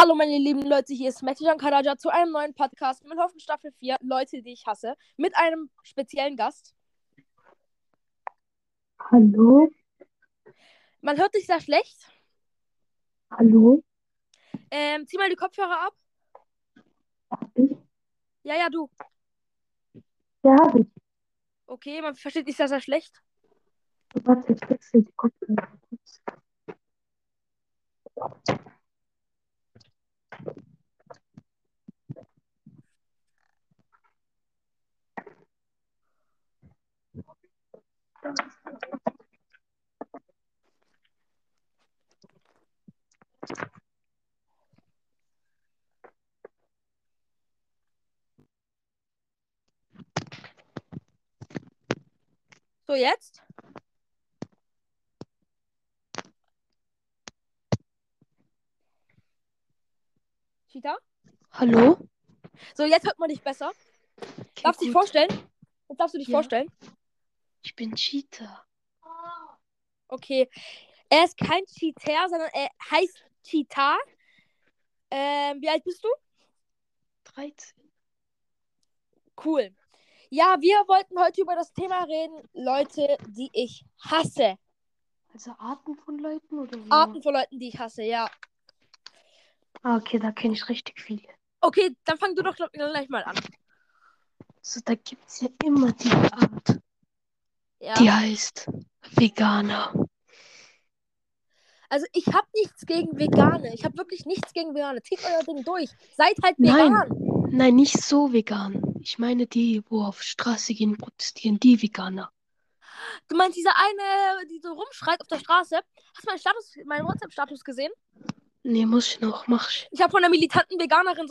Hallo meine lieben Leute, hier ist Metecan Karaca zu einem neuen Podcast mit Hoffen Staffel 4, Leute, die ich hasse, mit einem speziellen Gast. Hallo. Man hört dich sehr schlecht. Hallo. Zieh mal die Kopfhörer ab. Hab ich? Ja, du. Ja, hab ich. Okay, man versteht dich sehr, sehr schlecht. Warte, ich wechsle die Kopfhörer. So, jetzt? Chita? Hallo? So, jetzt hört man dich besser. Okay, darfst du dich vorstellen? Jetzt darfst du dich vorstellen. Ich bin Chita. Okay. Er ist kein Cheater, sondern er heißt Chita. Wie alt bist du? 13. Cool. Ja, wir wollten heute über das Thema reden, Leute, die ich hasse. Also Arten von Leuten? Oder wie? Arten von Leuten, die ich hasse, ja. Ah, okay, da kenne ich richtig viele. Okay, dann fang du doch gleich mal an. So, da gibt es ja immer die Art, die heißt Veganer. Also, ich habe nichts gegen Veganer. Ich habe wirklich nichts gegen Veganer. Zieht euer Ding durch. Seid halt vegan. Nein, nicht so vegan. Ich meine die, wo auf Straße gehen, protestieren, die Veganer. Du meinst diese eine, die so rumschreit auf der Straße? Hast du meinen WhatsApp-Status gesehen? Nee, muss ich noch, mach ich. Ich habe von einer militanten Veganerin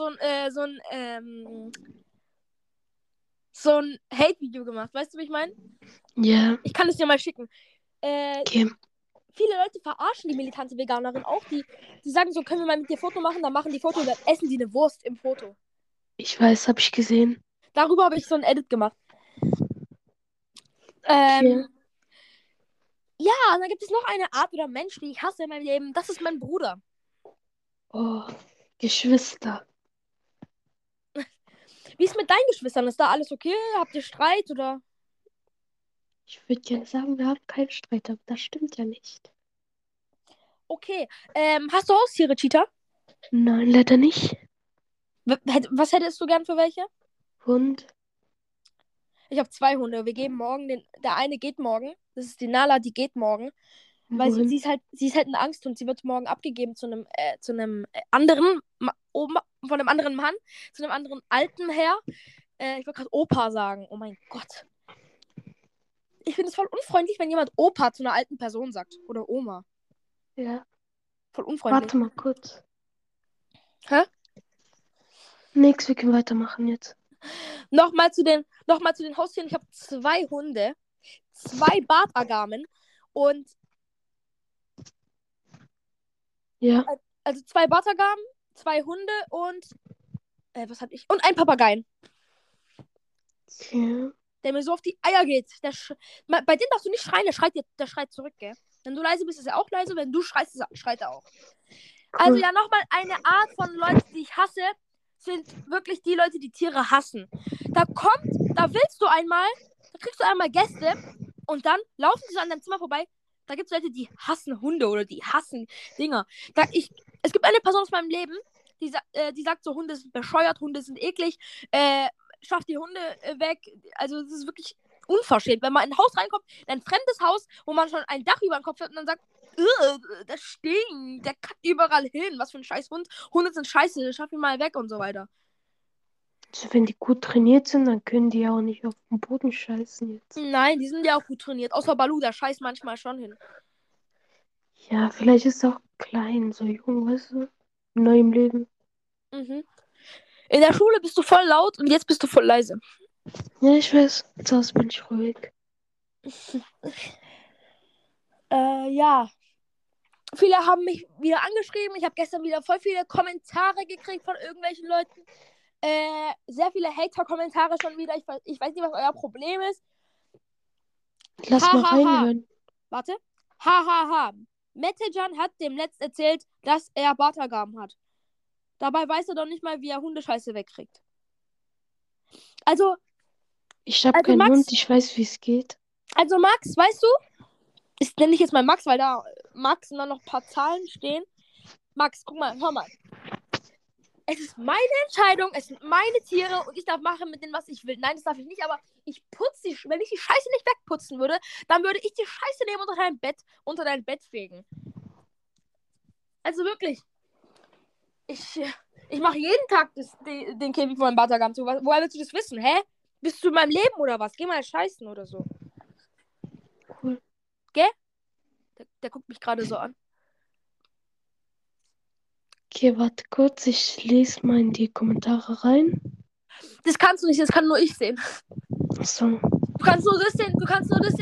so ein Hate-Video gemacht. Weißt du, wie ich meine? Ja. Yeah. Ich kann es dir mal schicken. Okay. Viele Leute verarschen die militante Veganerin auch. Die sagen so, können wir mal mit dir Foto machen? Dann machen die Foto und dann essen die eine Wurst im Foto. Ich weiß, habe ich gesehen. Darüber habe ich so ein Edit gemacht. Okay. Ja, und dann gibt es noch eine Art oder Mensch, die ich hasse in meinem Leben. Das ist mein Bruder. Oh, Geschwister. Wie ist mit deinen Geschwistern? Ist da alles okay? Habt ihr Streit oder? Ich würde gerne sagen, wir haben keinen Streit, aber das stimmt ja nicht. Okay. Hast du Haustiere, Chita? Nein, leider nicht. Was hättest du gern für welche? Hund. Ich habe 2 Hunde. Wir geben morgen der eine geht morgen. Das ist die Nala, die geht morgen. Weil sie ist halt eine Angsthund. Sie wird morgen abgegeben zu einem anderen alten Herr. Ich wollte gerade Opa sagen. Oh mein Gott. Ich finde es voll unfreundlich, wenn jemand Opa zu einer alten Person sagt. Oder Oma. Ja. Voll unfreundlich. Warte mal kurz. Hä? Nix, wir können weitermachen jetzt. Nochmal zu den Haustieren. Ich habe 2 Hunde, 2 Bartagamen und ja. Also 2 Bartagamen, 2 Hunde und was hatte ich? Und ein Papageien. Ja. Der mir so auf die Eier geht. Bei dem darfst du nicht schreien, der schreit zurück, gell? Wenn du leise bist, ist er auch leise, wenn du schreist, schreit er auch. Cool. Also ja, nochmal eine Art von Leuten, die ich hasse, sind wirklich die Leute, die Tiere hassen. Da kriegst du einmal Gäste und dann laufen sie so an deinem Zimmer vorbei. Da gibt es Leute, die hassen Hunde oder die hassen Dinger. Es gibt eine Person aus meinem Leben, die sagt so, Hunde sind bescheuert, Hunde sind eklig, schaff die Hunde weg. Also es ist wirklich unverschämt, wenn man in ein Haus reinkommt, in ein fremdes Haus, wo man schon ein Dach über den Kopf hat und dann sagt, das stinkt, der kackt überall hin, was für ein scheiß Hund. Hunde sind scheiße, schaff ihn mal weg und so weiter. Also wenn die gut trainiert sind, dann können die ja auch nicht auf den Boden scheißen jetzt. Nein, die sind ja auch gut trainiert, außer Balu, der scheißt manchmal schon hin. Ja, vielleicht ist er auch klein, so jung, weißt du, neu im Leben. Mhm. In der Schule bist du voll laut und jetzt bist du voll leise. Ja, ich weiß, zu Hause bin ich ruhig. Ja. Viele haben mich wieder angeschrieben. Ich habe gestern wieder voll viele Kommentare gekriegt von irgendwelchen Leuten. Sehr viele Hater-Kommentare schon wieder. Ich weiß nicht, was euer Problem ist. Lass mal reinhören. Warte. Hahaha. Metecan hat dem Letzt erzählt, dass er Bartagaben hat. Dabei weiß er doch nicht mal, wie er Hundescheiße wegkriegt. Also. Ich habe keinen Hund, ich weiß, wie es geht. Also, Max, weißt du? Ich nenne dich jetzt mal Max, weil da Max und dann noch ein paar Zahlen stehen. Max, guck mal, hör mal. Es ist meine Entscheidung, es sind meine Tiere und ich darf machen mit denen, was ich will. Nein, das darf ich nicht, aber ich putze die. Wenn ich die Scheiße nicht wegputzen würde, dann würde ich die Scheiße nehmen und unter dein Bett fegen. Also wirklich. Ich mache jeden Tag den Käfig von meinem Bartagam zu. Woher willst du das wissen? Hä? Bist du in meinem Leben oder was? Geh mal scheißen oder so. Cool. Gell? Der guckt mich gerade so an. Okay, warte kurz. Ich lese mal in die Kommentare rein. Das kannst du nicht, das kann nur ich sehen. Ach so. Du kannst nur das sehen,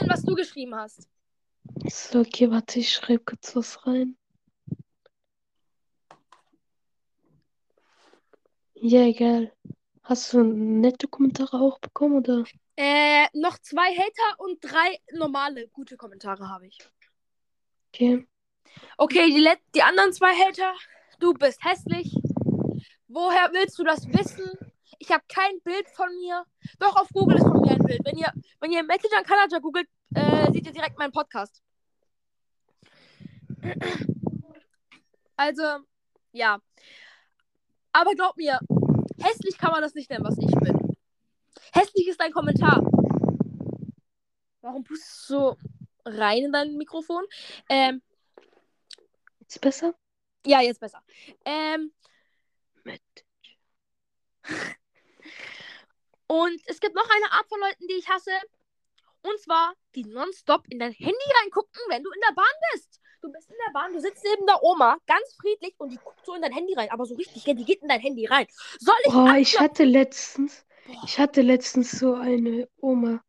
was du geschrieben hast. So, okay, warte, ich schreibe kurz was rein. Ja, egal. Hast du nette Kommentare auch bekommen, oder? Noch 2 Hater und 3 normale gute Kommentare habe ich. Okay. Okay, die anderen 2 Hater. Du bist hässlich. Woher willst du das wissen? Ich habe kein Bild von mir. Doch, auf Google ist von mir ein Bild. Wenn ihr Metecan Karaca googelt, seht ihr direkt meinen Podcast. Also, ja. Aber glaub mir, hässlich kann man das nicht nennen, was ich bin. Hässlich ist dein Kommentar. Warum pustest du so rein in dein Mikrofon? Ist besser? Ja, jetzt besser. Und es gibt noch eine Art von Leuten, die ich hasse. Und zwar, die nonstop in dein Handy reingucken, wenn du in der Bahn bist. Du bist in der Bahn, du sitzt neben der Oma, ganz friedlich, und die guckt so in dein Handy rein. Aber so richtig, die geht in dein Handy rein. Soll ich... Ich hatte letztens so eine Oma,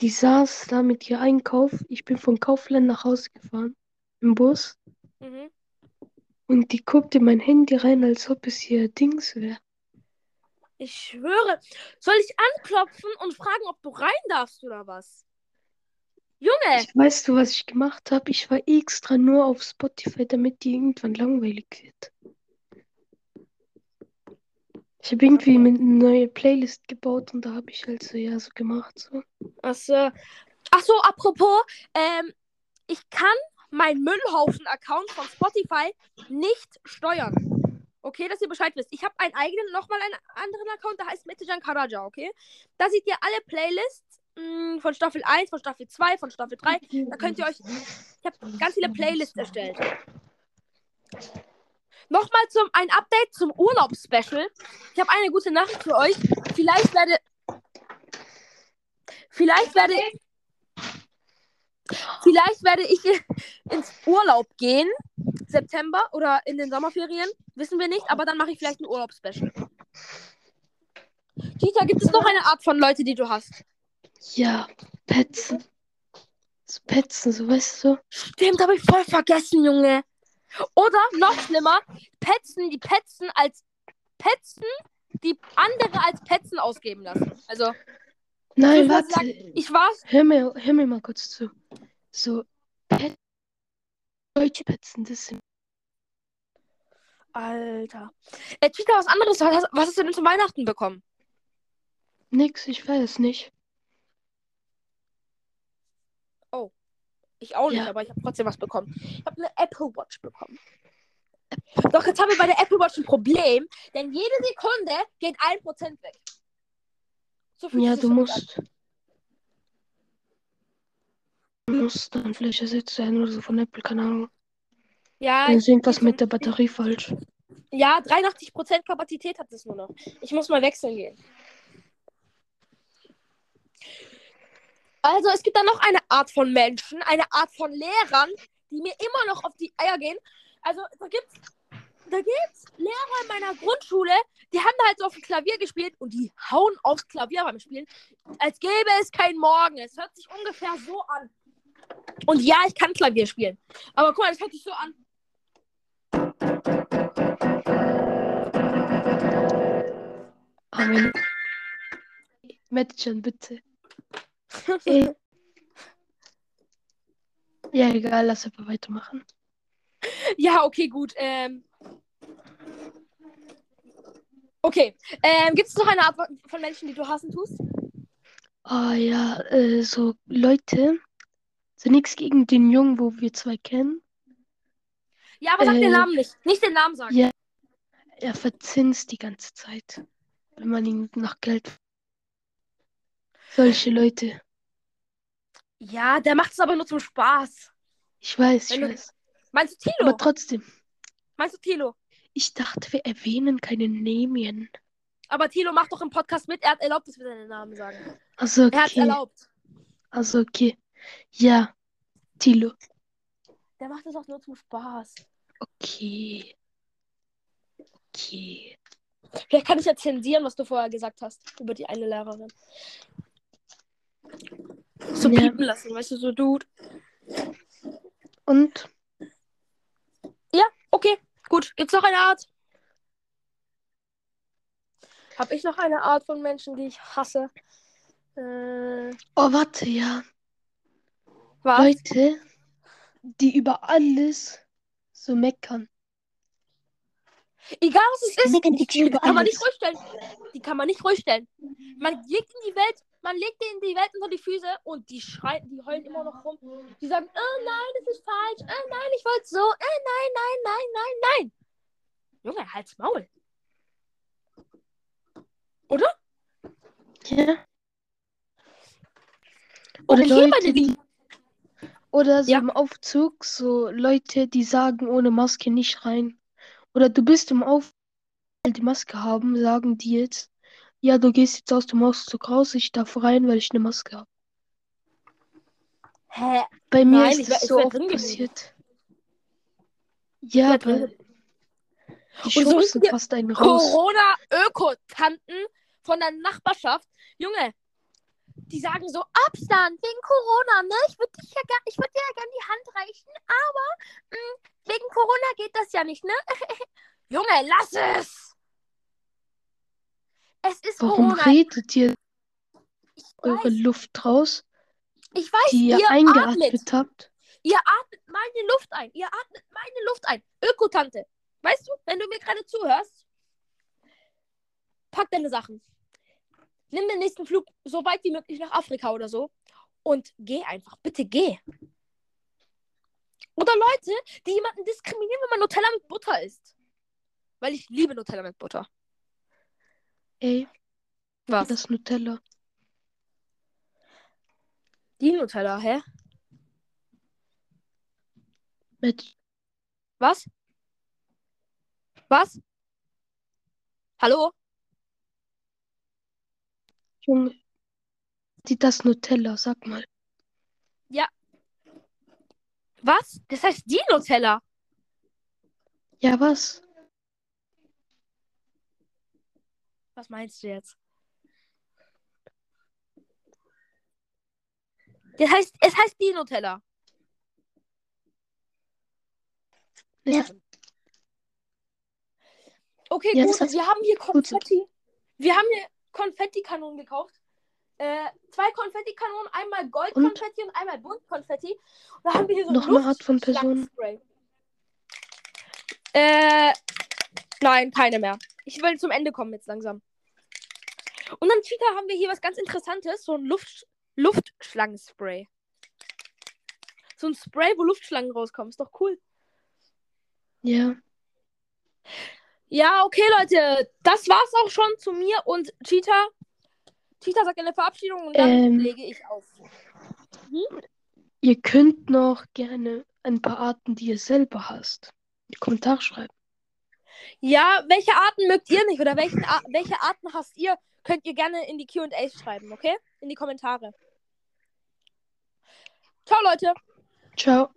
die saß da mit ihr Einkauf. Ich bin von Kaufland nach Hause gefahren, im Bus. Mhm. Und die guckt in mein Handy rein, als ob es hier Dings wäre. Ich schwöre. Soll ich anklopfen und fragen, ob du rein darfst oder was? Junge! Weißt du, was ich gemacht habe? Ich war extra nur auf Spotify, damit die irgendwann langweilig wird. Ich habe irgendwie eine neue Playlist gebaut und da habe ich halt so gemacht. So. Ach so, apropos, ich kann meinen Müllhaufen-Account von Spotify nicht steuern. Okay, dass ihr Bescheid wisst. Ich habe einen eigenen, nochmal einen anderen Account, der heißt Metecan Karaca, okay? Da seht ihr alle Playlists. Von Staffel 1, von Staffel 2, von Staffel 3. Da könnt ihr euch... Ich habe ganz viele Playlists erstellt. Nochmal ein Update zum Urlaubsspecial. Ich habe eine gute Nachricht für euch. Vielleicht werde ich ins Urlaub gehen. September oder in den Sommerferien. Wissen wir nicht, aber dann mache ich vielleicht ein Urlaubsspecial. Chita, gibt es noch eine Art von Leute, die du hast? Ja, Petzen. So Petzen, so weißt du. Stimmt, habe ich voll vergessen, Junge. Oder noch schlimmer, Petzen, die andere als Petzen ausgeben lassen. Also. Nein, warte. Hör mir mal kurz zu. So, deutsche Petzen, das sind. Alter. Chita, was anderes. Was hast du denn zu Weihnachten bekommen? Nix, ich weiß nicht. Oh, ich auch nicht, ja. Aber ich habe trotzdem was bekommen. Ich habe eine Apple Watch bekommen. Doch, jetzt haben wir bei der Apple Watch ein Problem, denn jede Sekunde geht 1% weg. So viel ja, du musst dann vielleicht ersetzt sein oder so von Apple, keine Ahnung. Ja. Dann ist irgendwas mit der Batterie falsch. Ja, 83% Kapazität hat es nur noch. Ich muss mal wechseln gehen. Also, es gibt da noch eine Art von Menschen, eine Art von Lehrern, die mir immer noch auf die Eier gehen. Also, da gibt's Lehrer in meiner Grundschule, die haben halt so auf dem Klavier gespielt und die hauen aufs Klavier beim Spielen, als gäbe es keinen Morgen. Es hört sich ungefähr so an. Und ja, ich kann Klavier spielen. Aber guck mal, das hört sich so an. Amen. Mädchen, bitte. Ey. Ja, egal, lass aber weitermachen. Ja, okay, gut. Okay. Gibt es noch eine Art von Menschen, die du hassen tust? Oh ja, so Leute. So nichts gegen den Jungen, wo wir zwei kennen. Ja, aber sag den Namen nicht. Nicht den Namen sagen. Ja. Er verzinst die ganze Zeit, wenn man ihn nach Geld. Solche Leute. Ja, der macht es aber nur zum Spaß. Ich weiß, ich weiß. Meinst du Thilo? Aber trotzdem. Meinst du Thilo? Ich dachte, wir erwähnen keine Namen. Aber Thilo macht doch im Podcast mit. Er hat erlaubt, dass wir seinen Namen sagen. Also okay. Er hat erlaubt. Also okay. Ja, Thilo. Der macht das auch nur zum Spaß. Okay. Okay. Vielleicht kann ich ja zensieren, was du vorher gesagt hast über die eine Lehrerin. So ja. Piepen lassen, weißt du, so Dude. Und? Ja, okay, gut. Gibt's noch eine Art? Hab ich noch eine Art von Menschen, die ich hasse? Oh, warte, ja. Was? Leute, die über alles so meckern. Egal was es ist, die kann man nicht ruhig stellen. Man legt in die Welt, man legt denen die Welt unter die Füße und die schreien, die heulen immer noch rum. Die sagen, oh nein, das ist falsch, oh nein, ich wollte so, oh nein. Junge, halt's Maul. Oder? Ja. Oder hier meine Lieben. Oder so ja. Im Aufzug, so Leute, die sagen, ohne Maske nicht rein. Oder du bist im Aufzug, weil die Maske haben, sagen die jetzt, ja, du gehst jetzt aus dem Aufzug raus, ich darf rein, weil ich eine Maske habe. Hä? Bei mir nein, ist das so oft passiert. Ja, aber die schubsen fast einen raus. Corona-Öko-Tanten von der Nachbarschaft. Junge, die sagen so, Abstand, wegen Corona, ne? Ich würde dir ja gerne die Hand reichen, aber wegen Corona geht das ja nicht, ne? Junge, lass es! Es ist Corona. Warum redet ihr eure Luft raus? Ich weiß, die ihr eingeatmet habt. Ihr atmet meine Luft ein. Ihr atmet meine Luft ein. Öko-Tante. Weißt du, wenn du mir gerade zuhörst, pack deine Sachen. Nimm den nächsten Flug so weit wie möglich nach Afrika oder so und geh einfach. Bitte geh. Oder Leute, die jemanden diskriminieren, wenn man Nutella mit Butter isst. Weil ich liebe Nutella mit Butter. Ey. Was? Das Nutella. Die Nutella, hä? Mit. Was? Was? Hallo? Junge, die das Nutella, sag mal. Ja. Was? Das heißt die Nutella? Ja, was? Was meinst du jetzt? Es heißt die Nutella. Ja. Okay, ja, gut. Wir haben hier Konfetti. Wir haben hier Konfettikanonen gekauft. 2 Konfettikanonen, einmal Goldkonfetti und einmal Buntkonfetti. Und da haben wir hier so noch eine Art von Personen. Nein, keine mehr. Ich will zum Ende kommen jetzt langsam. Und dann, Chita, haben wir hier was ganz Interessantes. So ein Luftschlangenspray. So ein Spray, wo Luftschlangen rauskommen. Ist doch cool. Ja. Ja, okay, Leute. Das war's auch schon zu mir und Chita. Chita sagt eine Verabschiedung und dann lege ich auf. Hm? Ihr könnt noch gerne ein paar Arten, die ihr selber hasst, in die Kommentare schreiben. Ja, welche Arten mögt ihr nicht oder welche Arten hasst ihr, könnt ihr gerne in die Q&A schreiben, okay? In die Kommentare. Ciao, Leute. Ciao.